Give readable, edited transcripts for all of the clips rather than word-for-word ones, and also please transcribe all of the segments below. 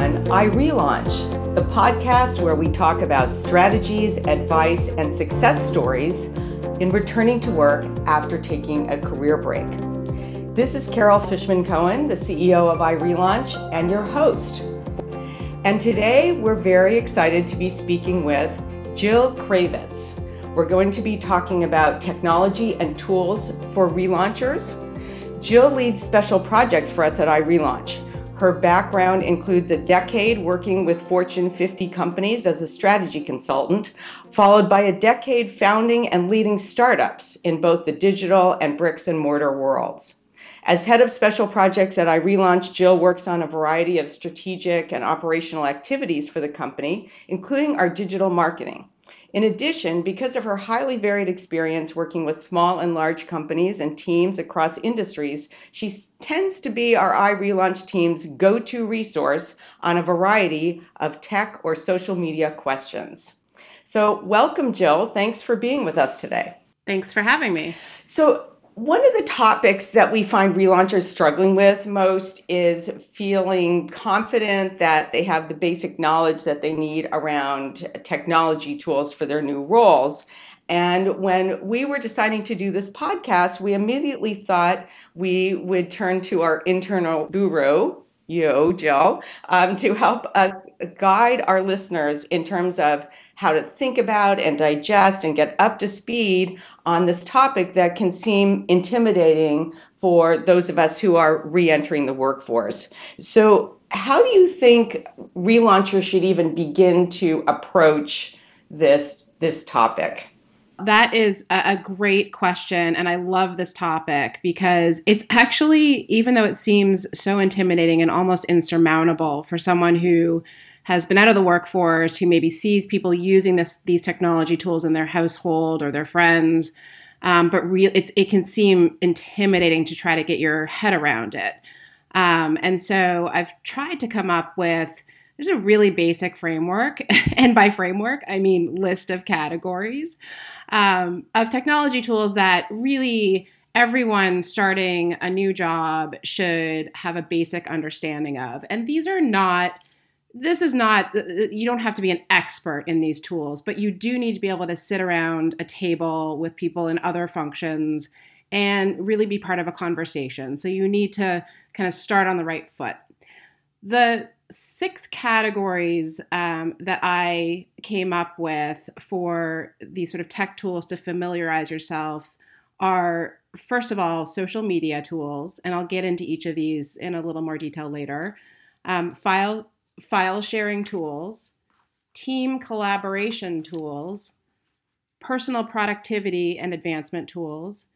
on iRelaunch, the podcast where we talk about strategies, advice, and success stories in returning to work after taking a career break. This is Carol Fishman Cohen, the CEO of iRelaunch and your host. And today we're very excited to be speaking with Jill Kravitz. We're going to be talking about technology and tools for relaunchers. Jill leads special projects for us at iRelaunch. Her background includes a decade working with Fortune 50 companies as a strategy consultant, followed by a decade founding and leading startups in both the digital and bricks and mortar worlds. As head of special projects at iRelaunch, Jill works on a variety of strategic and operational activities for the company, including our digital marketing. In addition, because of her highly varied experience working with small and large companies and teams across industries, she tends to be our iRelaunch team's go-to resource on a variety of tech or social media questions. So welcome, Jill. Thanks for being with us today. Thanks for having me. So one of the topics that we find relaunchers struggling with most is feeling confident that they have the basic knowledge that they need around technology tools for their new roles. And when we were deciding to do this podcast, we immediately thought we would turn to our internal guru, Yo Jo, to help us guide our listeners in terms of how to think about and digest and get up to speed on this topic that can seem intimidating for those of us who are re-entering the workforce. So how do you think relaunchers should even begin to approach this topic? That is a great question, and I love this topic because it's actually, even though it seems so intimidating and almost insurmountable for someone who has been out of the workforce, who maybe sees people using these technology tools in their household or their friends, but it can seem intimidating to try to get your head around it. And so I've tried to come up with, there's a really basic framework, and by framework, I mean list of categories of technology tools that really everyone starting a new job should have a basic understanding of. And you don't have to be an expert in these tools, but you do need to be able to sit around a table with people in other functions and really be part of a conversation. So you need to kind of start on the right foot. The 6 categories that I came up with for these sort of tech tools to familiarize yourself are, first of all, social media tools, and I'll get into each of these in a little more detail later, file sharing tools, team collaboration tools, personal productivity and advancement tools,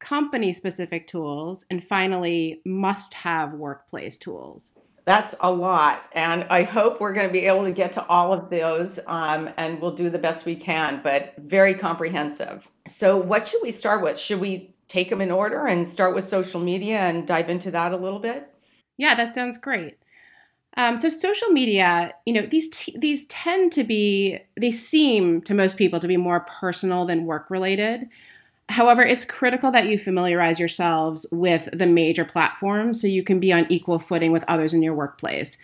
company-specific tools, and finally, must-have workplace tools. That's a lot, and I hope we're going to be able to get to all of those, and we'll do the best we can, but very comprehensive. So what should we start with? Should we take them in order and start with social media and dive into that a little bit? Yeah, that sounds great. So social media, you know, they seem to most people to be more personal than work related. However, it's critical that you familiarize yourselves with the major platforms so you can be on equal footing with others in your workplace.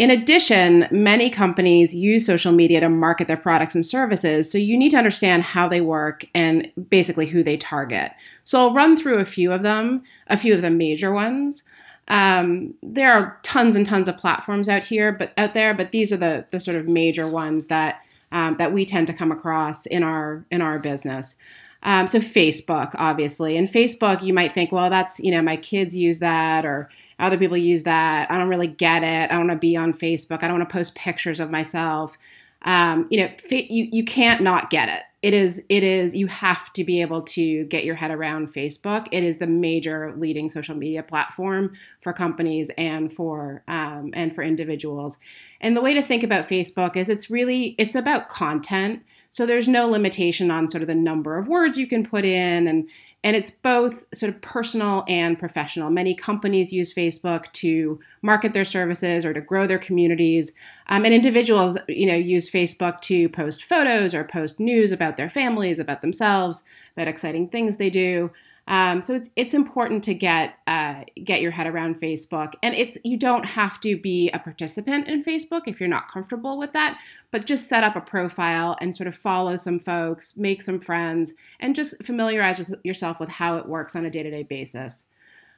In addition, many companies use social media to market their products and services, so you need to understand how they work and basically who they target. So I'll run through a few of the major ones. There are tons and tons of platforms out there, but these are the sort of major ones that we tend to come across in our business. So Facebook, obviously, and Facebook, you might think, well, that's, you know, my kids use that or other people use that. I don't really get it. I want to be on Facebook. I don't want to post pictures of myself. You can't not get it. It is, you have to be able to get your head around Facebook. It is the major leading social media platform for companies and for individuals. And the way to think about Facebook is it's about content. So there's no limitation on sort of the number of words you can put in, and it's both sort of personal and professional. Many companies use Facebook to market their services or to grow their communities, and individuals, you know, use Facebook to post photos or post news about their families, about themselves, about exciting things they do. So it's important to get your head around Facebook, and you don't have to be a participant in Facebook if you're not comfortable with that, but just set up a profile and sort of follow some folks, make some friends, and just familiarize yourself with how it works on a day-to-day basis.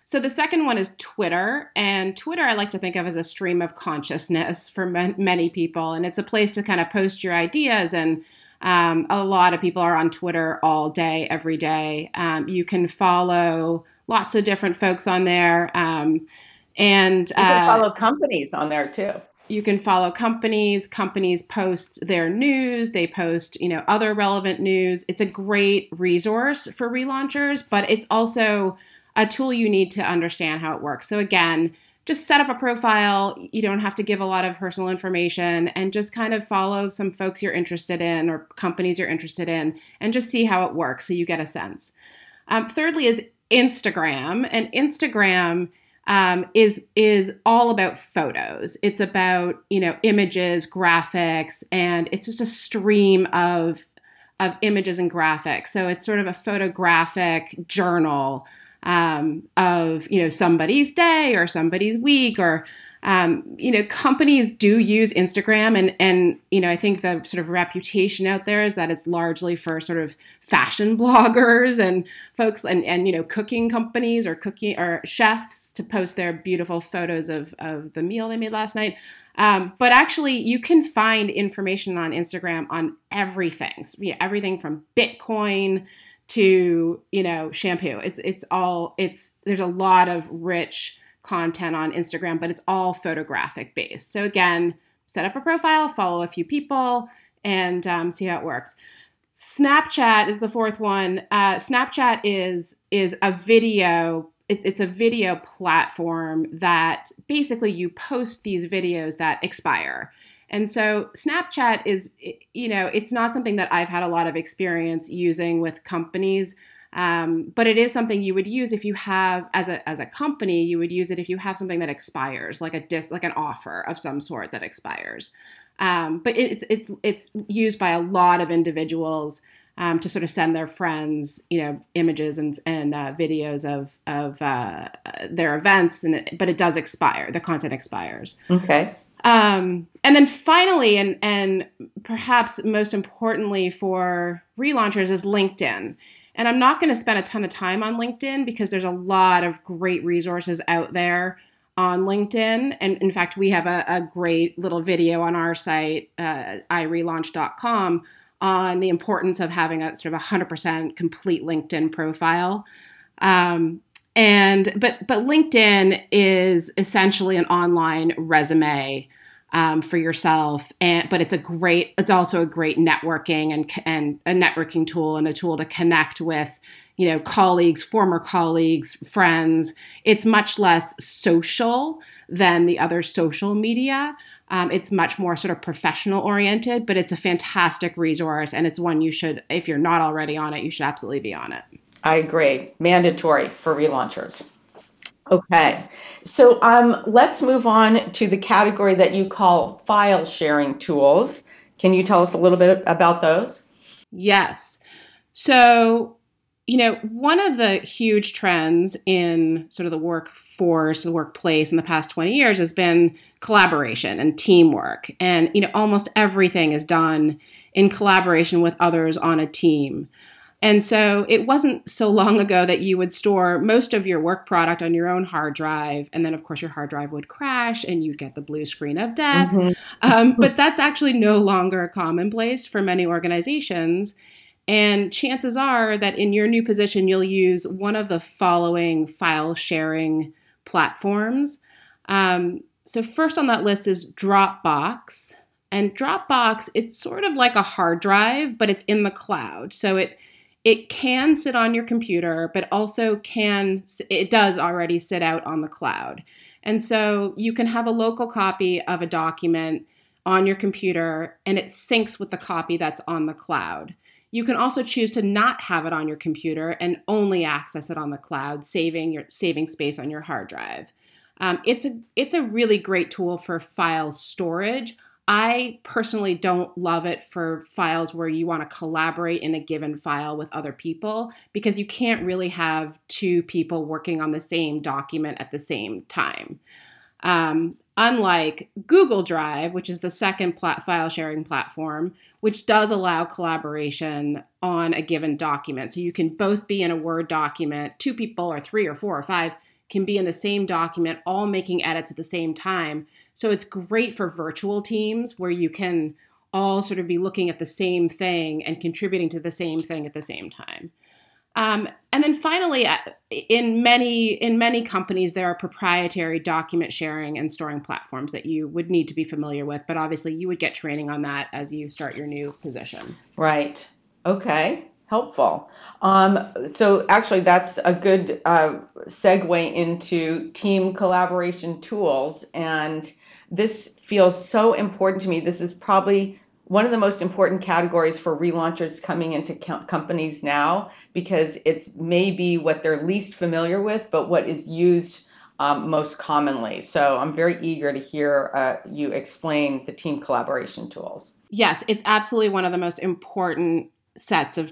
So the second one is Twitter, and Twitter I like to think of as a stream of consciousness for many people, and it's a place to kind of post your ideas, and a lot of people are on Twitter all day, every day. You can follow lots of different folks on there. And you can follow companies on there too. You can follow companies. Companies post their news. They post, other relevant news. It's a great resource for relaunchers, but it's also a tool you need to understand how it works. So again, just set up a profile. You don't have to give a lot of personal information, and just kind of follow some folks you're interested in or companies you're interested in, and just see how it works so you get a sense. Thirdly is Instagram, and Instagram is all about photos. It's about, images, graphics, and it's just a stream of images and graphics. So it's sort of a photographic journal of, somebody's day or somebody's week, or, companies do use Instagram, and I think the sort of reputation out there is that it's largely for sort of fashion bloggers and folks and cooking companies or chefs to post their beautiful photos of the meal they made last night. But actually you can find information on Instagram on everything, everything from Bitcoin to, shampoo. There's a lot of rich content on Instagram, but it's all photographic based. So again, set up a profile, follow a few people, and see how it works. Snapchat is the fourth one. Snapchat is a video. It's a video platform that basically you post these videos that expire. And so Snapchat is, it's not something that I've had a lot of experience using with companies, but it is something you would use if you have, as a company, you would use it if you have something that expires, like an offer of some sort that expires. But it's used by a lot of individuals to sort of send their friends, images and videos of their events, but it does expire. The content expires. Okay. And then finally, and perhaps most importantly for relaunchers, is LinkedIn. And I'm not going to spend a ton of time on LinkedIn because there's a lot of great resources out there on LinkedIn. And in fact, we have a great little video on our site, iRelaunch.com, on the importance of having a sort of 100% complete LinkedIn profile. But LinkedIn is essentially an online resume for yourself, but it's also a great networking and a networking tool, and a tool to connect with, colleagues, former colleagues, friends. It's much less social than the other social media. It's much more sort of professional oriented, but it's a fantastic resource, and it's one you should, if you're not already on it, you should absolutely be on it. I agree. Mandatory for relaunchers. Okay. So let's move on to the category that you call file sharing tools. Can you tell us a little bit about those? Yes. So, one of the huge trends in sort of the workplace in the past 20 years has been collaboration and teamwork. And, almost everything is done in collaboration with others on a team. And so it wasn't so long ago that you would store most of your work product on your own hard drive. And then, of course, your hard drive would crash and you'd get the blue screen of death. Mm-hmm. But that's actually no longer commonplace for many organizations. And chances are that in your new position, you'll use one of the following file sharing platforms. So first on that list is Dropbox. And Dropbox, it's sort of like a hard drive, but it's in the cloud. So it can sit on your computer, but also it does already sit out on the cloud. And so you can have a local copy of a document on your computer, and it syncs with the copy that's on the cloud. You can also choose to not have it on your computer and only access it on the cloud, saving space on your hard drive. It's a really great tool for file storage. I personally don't love it for files where you want to collaborate in a given file with other people, because you can't really have two people working on the same document at the same time. Unlike Google Drive, which is the second file sharing platform, which does allow collaboration on a given document. So you can both be in a Word document, two people or three or four or five can be in the same document, all making edits at the same time. So it's great for virtual teams where you can all sort of be looking at the same thing and contributing to the same thing at the same time. And then finally, in many companies, there are proprietary document sharing and storing platforms that you would need to be familiar with, but obviously you would get training on that as you start your new position. Right. Okay. Helpful. So actually, that's a good segue into team collaboration tools. And this feels so important to me. This is probably one of the most important categories for relaunchers coming into companies now, because it's maybe what they're least familiar with, but what is used most commonly. So I'm very eager to hear you explain the team collaboration tools. Yes, it's absolutely one of the most important sets of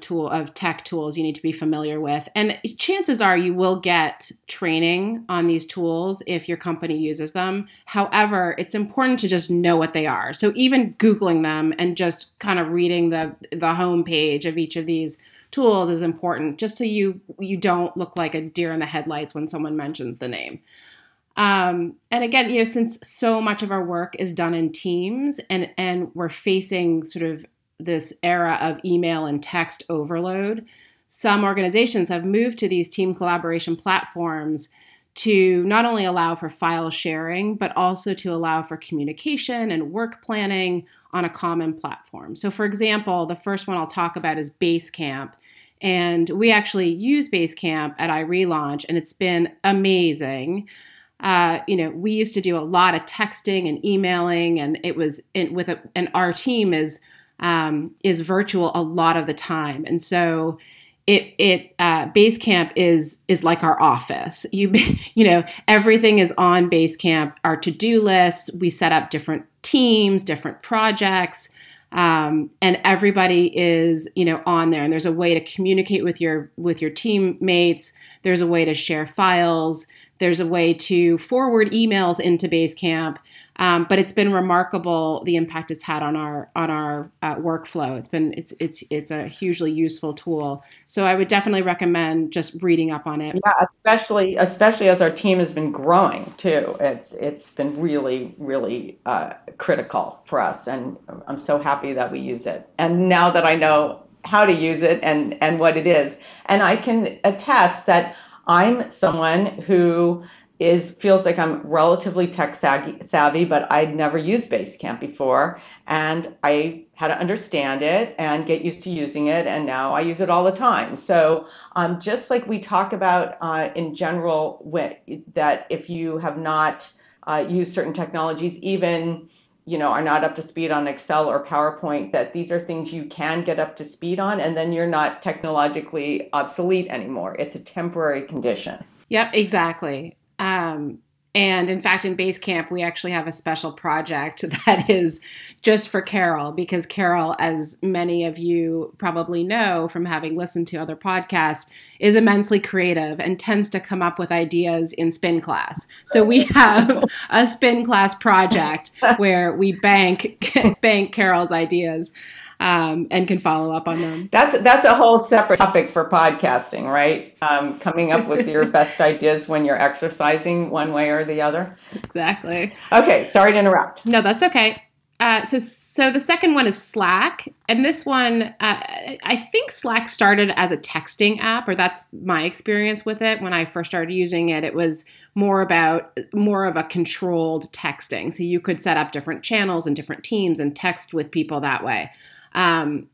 tech tools you need to be familiar with. And chances are you will get training on these tools if your company uses them. However, it's important to just know what they are. So even Googling them and just kind of reading the homepage of each of these tools is important, just so you don't look like a deer in the headlights when someone mentions the name. And again, since so much of our work is done in teams and we're facing sort of this era of email and text overload, some organizations have moved to these team collaboration platforms to not only allow for file sharing, but also to allow for communication and work planning on a common platform. So for example, the first one I'll talk about is Basecamp. And we actually use Basecamp at iRelaunch, and it's been amazing. We used to do a lot of texting and emailing, and our team is virtual a lot of the time. And so Basecamp is like our office. Everything is on Basecamp, our to-do lists. We set up different teams, different projects, and everybody is, on there. And there's a way to communicate with your teammates. There's a way to share files. There's a way to forward emails into Basecamp, but it's been remarkable the impact it's had on our workflow. It's a hugely useful tool. So I would definitely recommend just reading up on it. Yeah, especially as our team has been growing too. It's been really, really critical for us, and I'm so happy that we use it. And now that I know how to use it and what it is, and I can attest that I'm someone who feels like I'm relatively tech savvy, but I'd never used Basecamp before, and I had to understand it and get used to using it, and now I use it all the time. So just like we talk about in general, that if you have not used certain technologies, even are not up to speed on Excel or PowerPoint, that these are things you can get up to speed on, and then you're not technologically obsolete anymore. It's a temporary condition. Yep, exactly. And in fact, in Basecamp, we actually have a special project that is just for Carol, because Carol, as many of you probably know from having listened to other podcasts, is immensely creative and tends to come up with ideas in spin class. So we have a spin class project where we bank Carol's ideas and can follow up on them. That's a whole separate topic for podcasting, right? Coming up with your best ideas when you're exercising one way or the other. Exactly. Okay, sorry to interrupt. No, that's okay. So the second one is Slack. And this one, I think Slack started as a texting app, or that's my experience with it. When I first started using it, it was more of a controlled texting. So you could set up different channels and different teams and text with people that way. And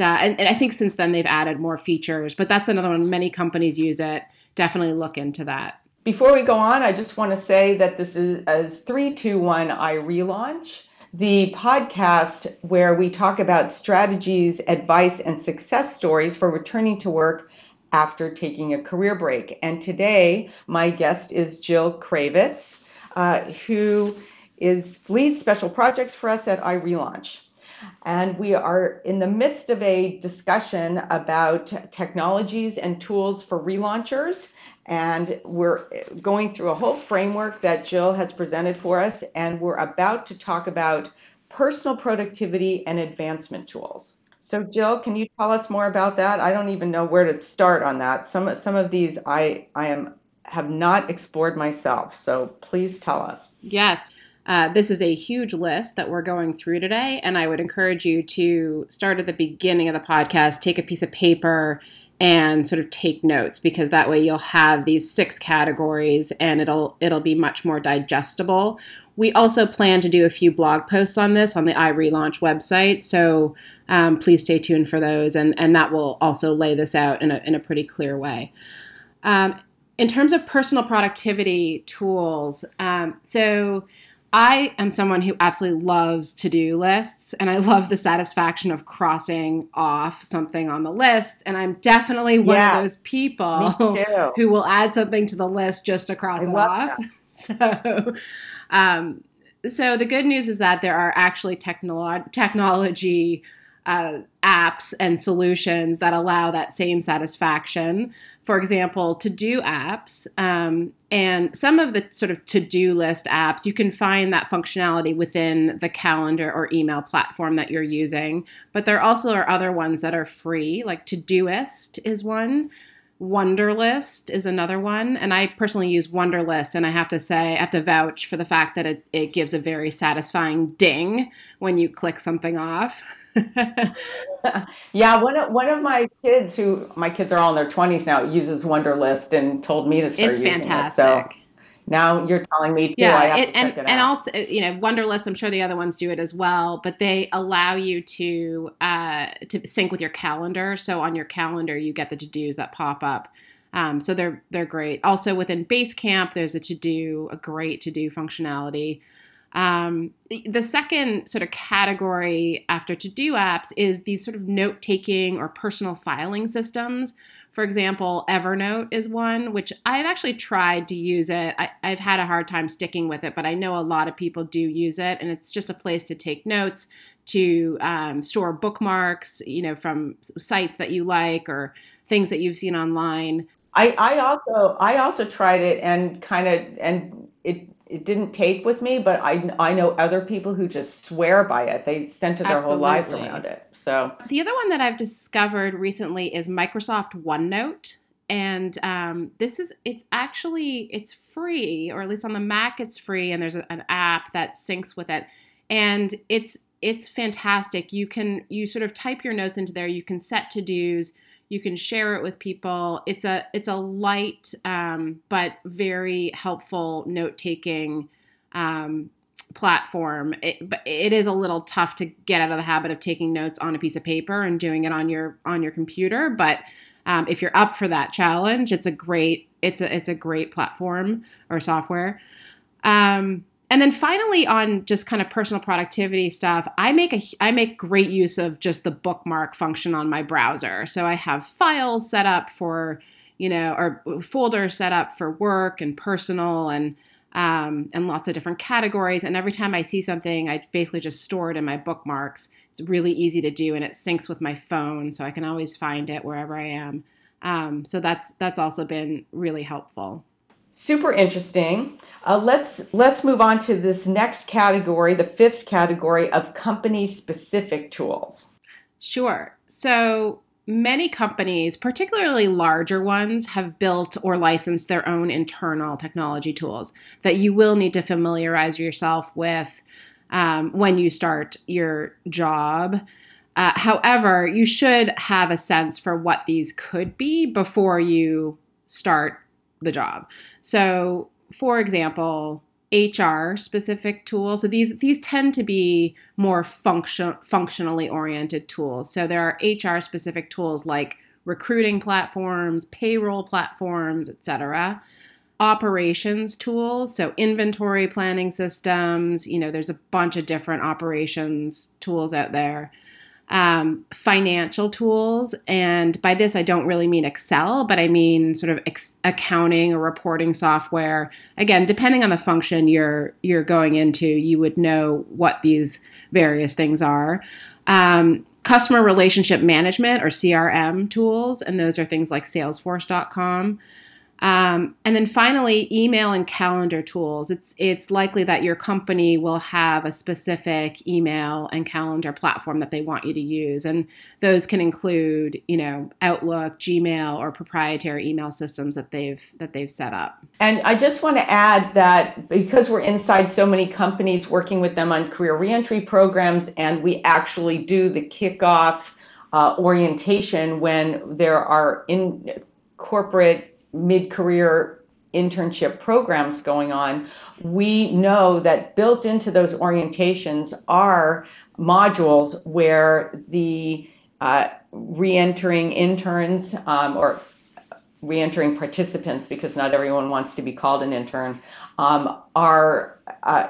I think since then they've added more features, but that's another one. Many companies use it. Definitely look into that. Before we go on, I just want to say that this is 3, 2, 1, iRelaunch, the podcast where we talk about strategies, advice, and success stories for returning to work after taking a career break. And today, my guest is Jill Kravitz, who is lead special projects for us at iRelaunch. And we are in the midst of a discussion about technologies and tools for relaunchers. And we're going through a whole framework that Jill has presented for us. And we're about to talk about personal productivity and advancement tools. So Jill, can you tell us more about that? I don't even know where to start on that. Some of these I have not explored myself. So please tell us. Yes. This is a huge list that we're going through today, and I would encourage you to start at the beginning of the podcast, take a piece of paper, and sort of take notes, because that way you'll have these 6 categories, and it'll be much more digestible. We also plan to do a few blog posts on this on the iRelaunch website, so please stay tuned for those, and that will also lay this out in a pretty clear way. In terms of personal productivity tools, so I am someone who absolutely loves to-do lists, and I love the satisfaction of crossing off something on the list, and I'm definitely one of those people who will add something to the list just to cross it off. So the good news is that there are actually technology apps and solutions that allow that same satisfaction. For example, to-do apps, and some of the sort of to-do list apps, you can find that functionality within the calendar or email platform that you're using. But there also are other ones that are free, like Todoist is one. Wunderlist is another one, and I personally use Wunderlist, and I have to vouch for the fact that it gives a very satisfying ding when you click something off. Yeah, one of my kids, my kids are all in their 20s now, uses Wunderlist and told me to start using it. It's fantastic. Now you're telling me, I have to check it out. And also, Wunderlist, I'm sure the other ones do it as well, but they allow you to sync with your calendar. So on your calendar, you get the to-dos that pop up. So they're great. Also within Basecamp, there's a great to-do functionality. The second sort of category after to-do apps is these sort of note-taking or personal filing systems. For example, Evernote is one, which I've actually tried to use it. I've had a hard time sticking with it, but I know a lot of people do use it, and it's just a place to take notes, to store bookmarks, from sites that you like or things that you've seen online. I also tried it and it didn't take with me, but I know other people who just swear by it. They center their whole lives around it. So the other one that I've discovered recently is Microsoft OneNote, and it's free, or at least on the Mac it's free, and there's an app that syncs with it, and it's fantastic. You sort of type your notes into there. You can set to-dos. You can share it with people. It's a light but very helpful note-taking platform. But it is a little tough to get out of the habit of taking notes on a piece of paper and doing it on your computer. But if you're up for that challenge, it's a great platform or software. And then finally, on just kind of personal productivity stuff, I make great use of just the bookmark function on my browser. So I have files set up for, or folders set up for work and personal and lots of different categories. And every time I see something, I basically just store it in my bookmarks. It's really easy to do, and it syncs with my phone, so I can always find it wherever I am. So that's also been really helpful. Super interesting. Let's move on to this next category, the 5th category of company-specific tools. Sure. So many companies, particularly larger ones, have built or licensed their own internal technology tools that you will need to familiarize yourself with when you start your job. However, you should have a sense for what these could be before you start the job. So, for example, HR specific tools. So these tend to be more functionally oriented tools. So there are HR specific tools like recruiting platforms, payroll platforms, etc. Operations tools, so inventory planning systems. There's a bunch of different operations tools out there. financial tools. And by this, I don't really mean Excel, but I mean sort of accounting or reporting software. Again, depending on the function you're going into, you would know what these various things are. Customer relationship management or CRM tools, and those are things like Salesforce.com. And then finally, email and calendar tools. It's likely that your company will have a specific email and calendar platform that they want you to use. And those can include, Outlook, Gmail, or proprietary email systems that they've set up. And I just want to add that because we're inside so many companies working with them on career reentry programs, and we actually do the kickoff orientation when there are in corporate mid-career internship programs going on, we know that built into those orientations are modules where the re-entering interns or re-entering participants, because not everyone wants to be called an intern, are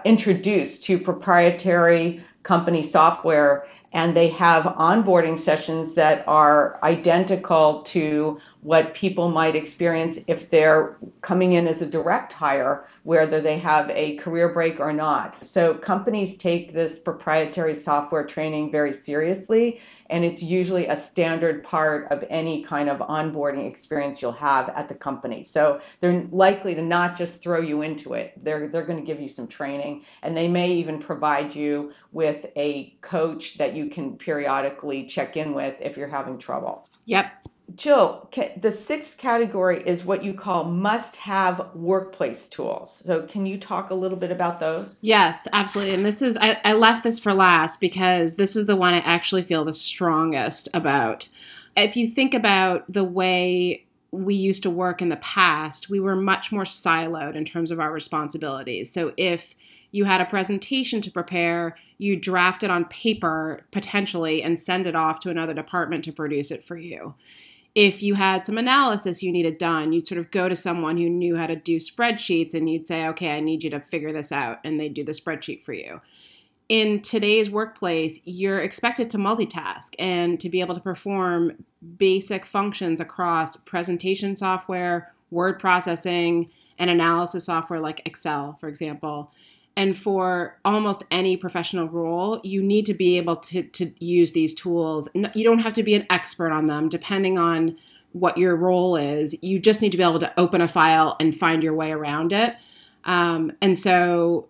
introduced to proprietary company software, and they have onboarding sessions that are identical to what people might experience if they're coming in as a direct hire, whether they have a career break or not. So companies take this proprietary software training very seriously, and it's usually a standard part of any kind of onboarding experience you'll have at the company. So they're likely to not just throw you into it. They're going to give you some training, and they may even provide you with a coach that you can periodically check in with if you're having trouble. Yep. Jill, the sixth category is what you call must-have workplace tools. So can you talk a little bit about those? Yes, absolutely. And this is, I left this for last because this is the one I actually feel the strongest about. If you think about the way we used to work in the past, we were much more siloed in terms of our responsibilities. So if you had a presentation to prepare, you draft it on paper potentially and send it off to another department to produce it for you. If you had some analysis you needed done, you'd sort of go to someone who knew how to do spreadsheets and you'd say, okay, I need you to figure this out. And they do the spreadsheet for you. In today's workplace, you're expected to multitask and to be able to perform basic functions across presentation software, word processing, and analysis software like Excel, for example. And for almost any professional role, you need to be able to use these tools. You don't have to be an expert on them, depending on what your role is. You just need to be able to open a file and find your way around it. And so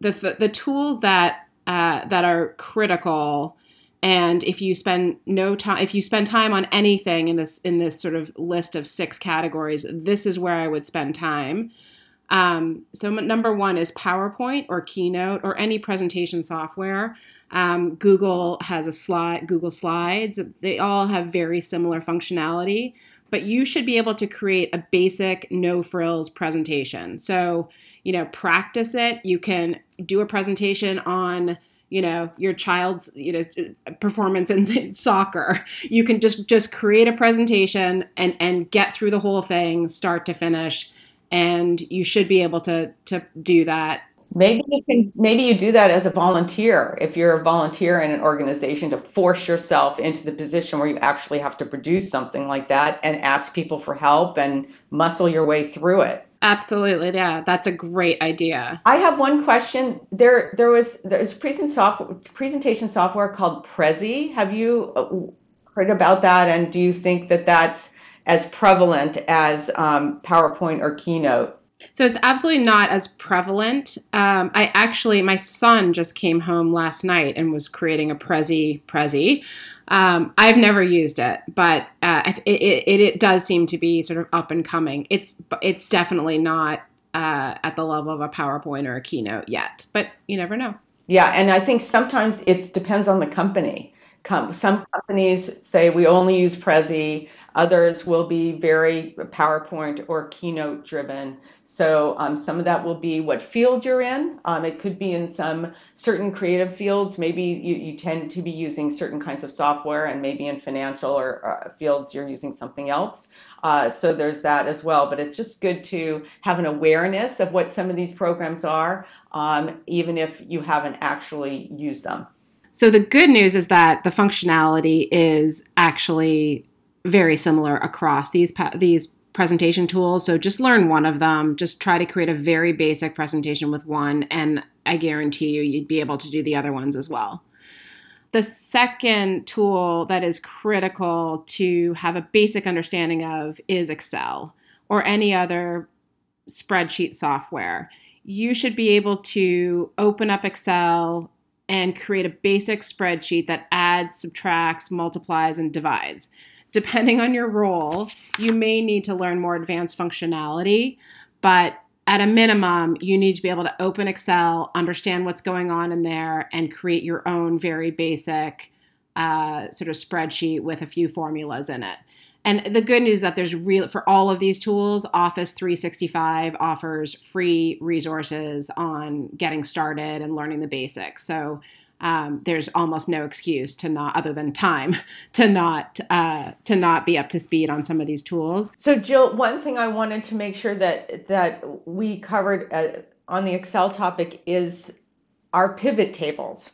the tools that are critical, and if you spend time on anything in this sort of list of six categories, this is where I would spend time. So number one is PowerPoint or Keynote or any presentation software. Google has Google Slides. They all have very similar functionality, but you should be able to create a basic no-frills presentation. So, practice it. You can do a presentation on your child's, performance in soccer. You can just create a presentation and get through the whole thing, start to finish. And you should be able to do that. Maybe you do that as a volunteer. If you're a volunteer in an organization, to force yourself into the position where you actually have to produce something like that and ask people for help and muscle your way through it. Absolutely. Yeah, that's a great idea. I have one question. There's presentation software called Prezi. Have you heard about that? And do you think that that's as prevalent as PowerPoint or Keynote? So it's absolutely not as prevalent. My son just came home last night and was creating a Prezi. I've never used it, but it does seem to be sort of up and coming. It's definitely not at the level of a PowerPoint or a Keynote yet, but you never know. Yeah, and I think sometimes it depends on the company. Some companies say we only use Prezi. Others will be very PowerPoint or Keynote driven. So some of that will be what field you're in. It could be in some certain creative fields. Maybe you tend to be using certain kinds of software, and maybe in financial or fields you're using something else. So there's that as well. But it's just good to have an awareness of what some of these programs are, even if you haven't actually used them. So the good news is that the functionality is actually very similar across these presentation tools. So just learn one of them. Just try to create a very basic presentation with one, and I guarantee you, you'd be able to do the other ones as well. The second tool that is critical to have a basic understanding of is Excel or any other spreadsheet software. You should be able to open up Excel and create a basic spreadsheet that adds, subtracts, multiplies, and divides. Depending on your role, you may need to learn more advanced functionality, but at a minimum, you need to be able to open Excel, understand what's going on in there, and create your own very basic sort of spreadsheet with a few formulas in it. And the good news is that there's for all of these tools, Office 365 offers free resources on getting started and learning the basics. So there's almost no excuse to not, other than time, to not be up to speed on some of these tools. So Jill, one thing I wanted to make sure that we covered on the Excel topic is our pivot tables.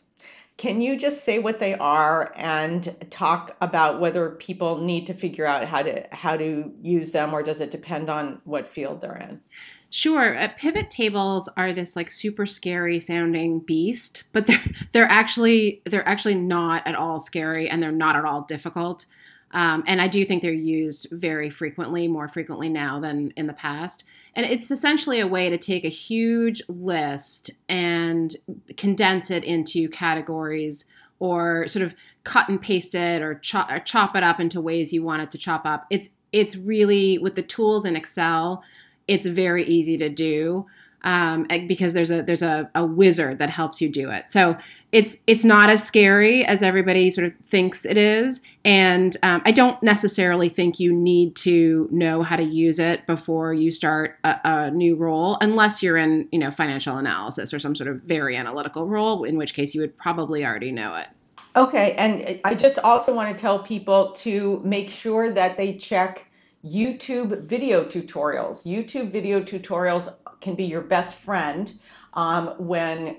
Can you just say what they are and talk about whether people need to figure out how to use them, or does it depend on what field they're in? Sure. Pivot tables are this like super scary sounding beast, but they're actually not at all scary, and they're not at all difficult. And I do think they're used very frequently, more frequently now than in the past. And it's essentially a way to take a huge list and condense it into categories, or sort of cut and paste it, or chop it up into ways you want it to chop up. It's really, with the tools in Excel, it's very easy to do. Because there's a wizard that helps you do it. So it's not as scary as everybody sort of thinks it is. And I don't necessarily think you need to know how to use it before you start a new role, unless you're in, financial analysis or some sort of very analytical role, in which case you would probably already know it. Okay. And I just also want to tell people to make sure that they check YouTube video tutorials. YouTube video tutorials can be your best friend when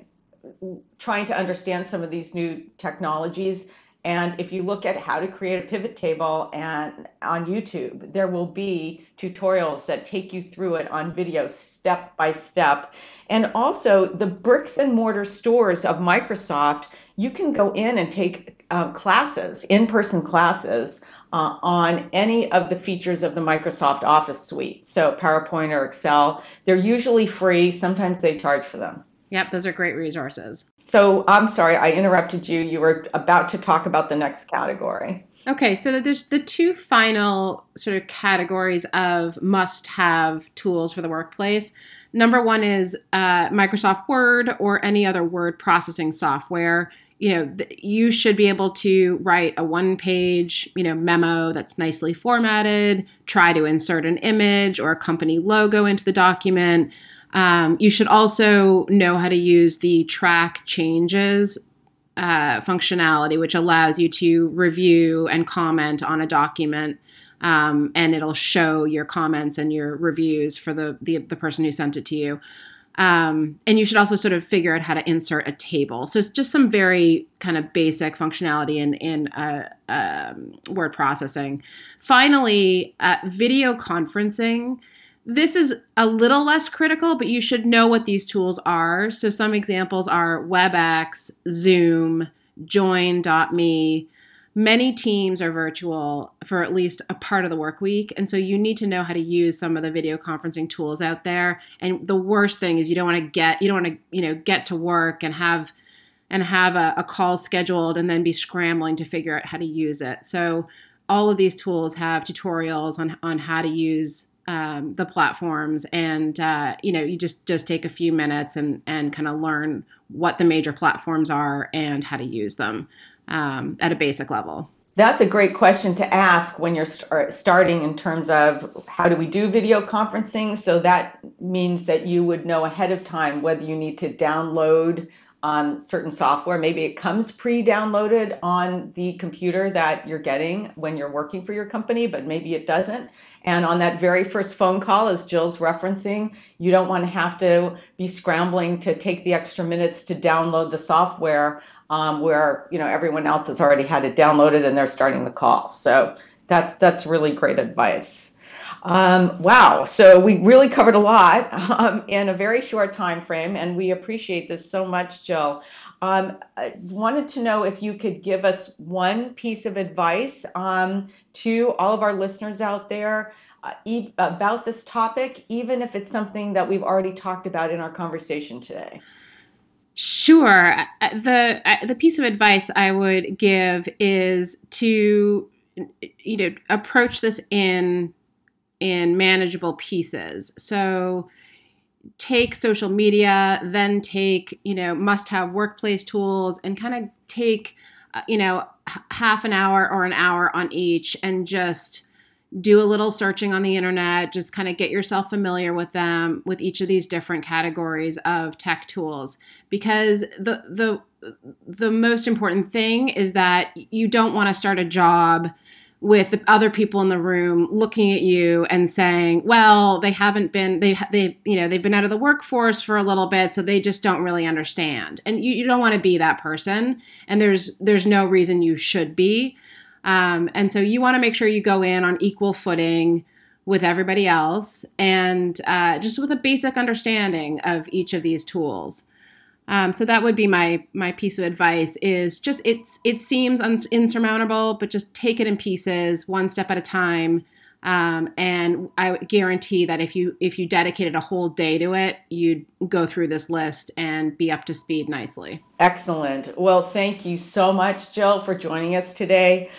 trying to understand some of these new technologies. And if you look at how to create a pivot table and on YouTube, there will be tutorials that take you through it on video step by step. And also the bricks and mortar stores of Microsoft, you can go in and take classes, in-person classes, on any of the features of the Microsoft Office suite. So PowerPoint or Excel, they're usually free. Sometimes they charge for them. Yep, those are great resources. So I'm sorry, I interrupted you. You were about to talk about the next category. Okay, so there's the two final sort of categories of must-have tools for the workplace. Number one is Microsoft Word or any other word processing software. You should be able to write a one-page, memo that's nicely formatted, try to insert an image or a company logo into the document. You should also know how to use the track changes functionality, which allows you to review and comment on a document, and it'll show your comments and your reviews for the person who sent it to you. And you should also sort of figure out how to insert a table. So it's just some very kind of basic functionality in word processing. Finally, video conferencing. This is a little less critical, but you should know what these tools are. So some examples are WebEx, Zoom, Join.me. Many teams are virtual for at least a part of the work week. And so you need to know how to use some of the video conferencing tools out there. And the worst thing is you don't want to get to work and have a call scheduled and then be scrambling to figure out how to use it. So all of these tools have tutorials on how to use the platforms, and you just take a few minutes and kind of learn what the major platforms are and how to use them at a basic level. That's a great question to ask when you're starting in terms of how do we do video conferencing. So that means that you would know ahead of time whether you need to download on certain software. Maybe it comes pre-downloaded on the computer that you're getting when you're working for your company, but maybe it doesn't. And on that very first phone call, as Jill's referencing, you don't want to have to be scrambling to take the extra minutes to download the software where, you know, everyone else has already had it downloaded and they're starting the call. So that's really great advice. Wow. So we really covered a lot in a very short time frame, and we appreciate this so much, Jill. I wanted to know if you could give us one piece of advice to all of our listeners out there about this topic, even if it's something that we've already talked about in our conversation today. Sure. The piece of advice I would give is to, you know, approach this in manageable pieces. So take social media, then take, you know, must-have workplace tools, and kind of take, you know, half an hour or an hour on each, and just do a little searching on the internet, just kind of get yourself familiar with them, with each of these different categories of tech tools. Because the most important thing is that you don't want to start a job with the other people in the room looking at you and saying, well, they've been out of the workforce for a little bit, so they just don't really understand. And you don't want to be that person. And there's no reason you should be. And so you want to make sure you go in on equal footing with everybody else, and just with a basic understanding of each of these tools. So that would be my piece of advice, is just it seems insurmountable, but just take it in pieces, one step at a time. And I guarantee that if you dedicated a whole day to it, you'd go through this list and be up to speed nicely. Excellent. Well, thank you so much, Jill, for joining us today.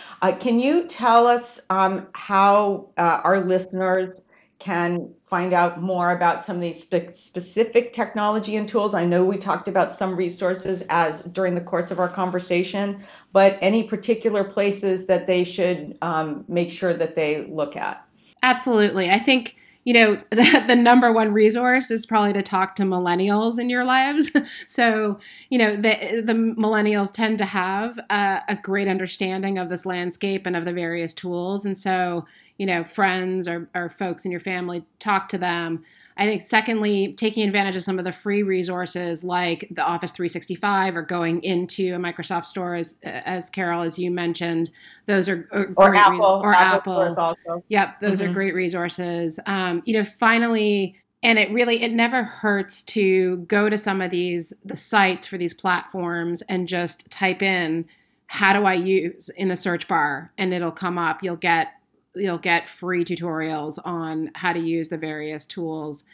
Can you tell us how our listeners can find out more about some of these specific technology and tools? I know we talked about some resources during the course of our conversation, but any particular places that they should make sure that they look at? Absolutely. I think, you know, the number one resource is probably to talk to millennials in your lives. So, you know, the millennials tend to have a great understanding of this landscape and of the various tools. And so, you know, friends or folks in your family, talk to them. I think secondly, taking advantage of some of the free resources like the Office 365 or going into a Microsoft store, as Carol, as you mentioned, those are or great Apple, or Apple. Also. Yep, those are great resources. You know, finally, and it never hurts to go to some of the sites for these platforms and just type in, how do I use, in the search bar, and it'll come up. You'll get free tutorials on how to use the various tools.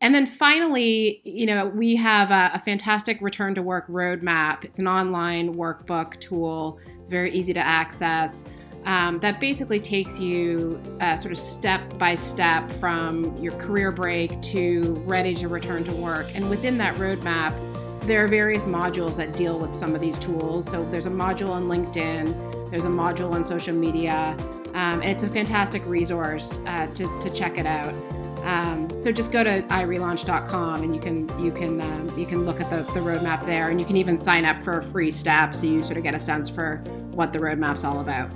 And then finally, you know, we have a fantastic return to work roadmap. It's an online workbook tool. It's very easy to access. That basically takes you sort of step by step from your career break to ready to return to work. And within that roadmap, there are various modules that deal with some of these tools. So there's a module on LinkedIn, there's a module on social media, and it's a fantastic resource to check it out. So just go to iRelaunch.com and you can look at the roadmap there, and you can even sign up for a free step, so you sort of get a sense for what the roadmap's all about.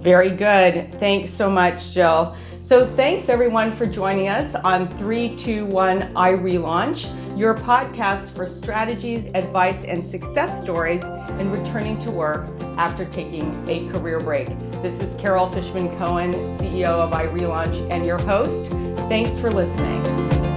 Very good. Thanks so much, Jill. So thanks everyone for joining us on 321 iRelaunch, your podcast for strategies, advice, and success stories in returning to work after taking a career break. This is Carol Fishman Cohen, CEO of iRelaunch, and your host. Thanks for listening.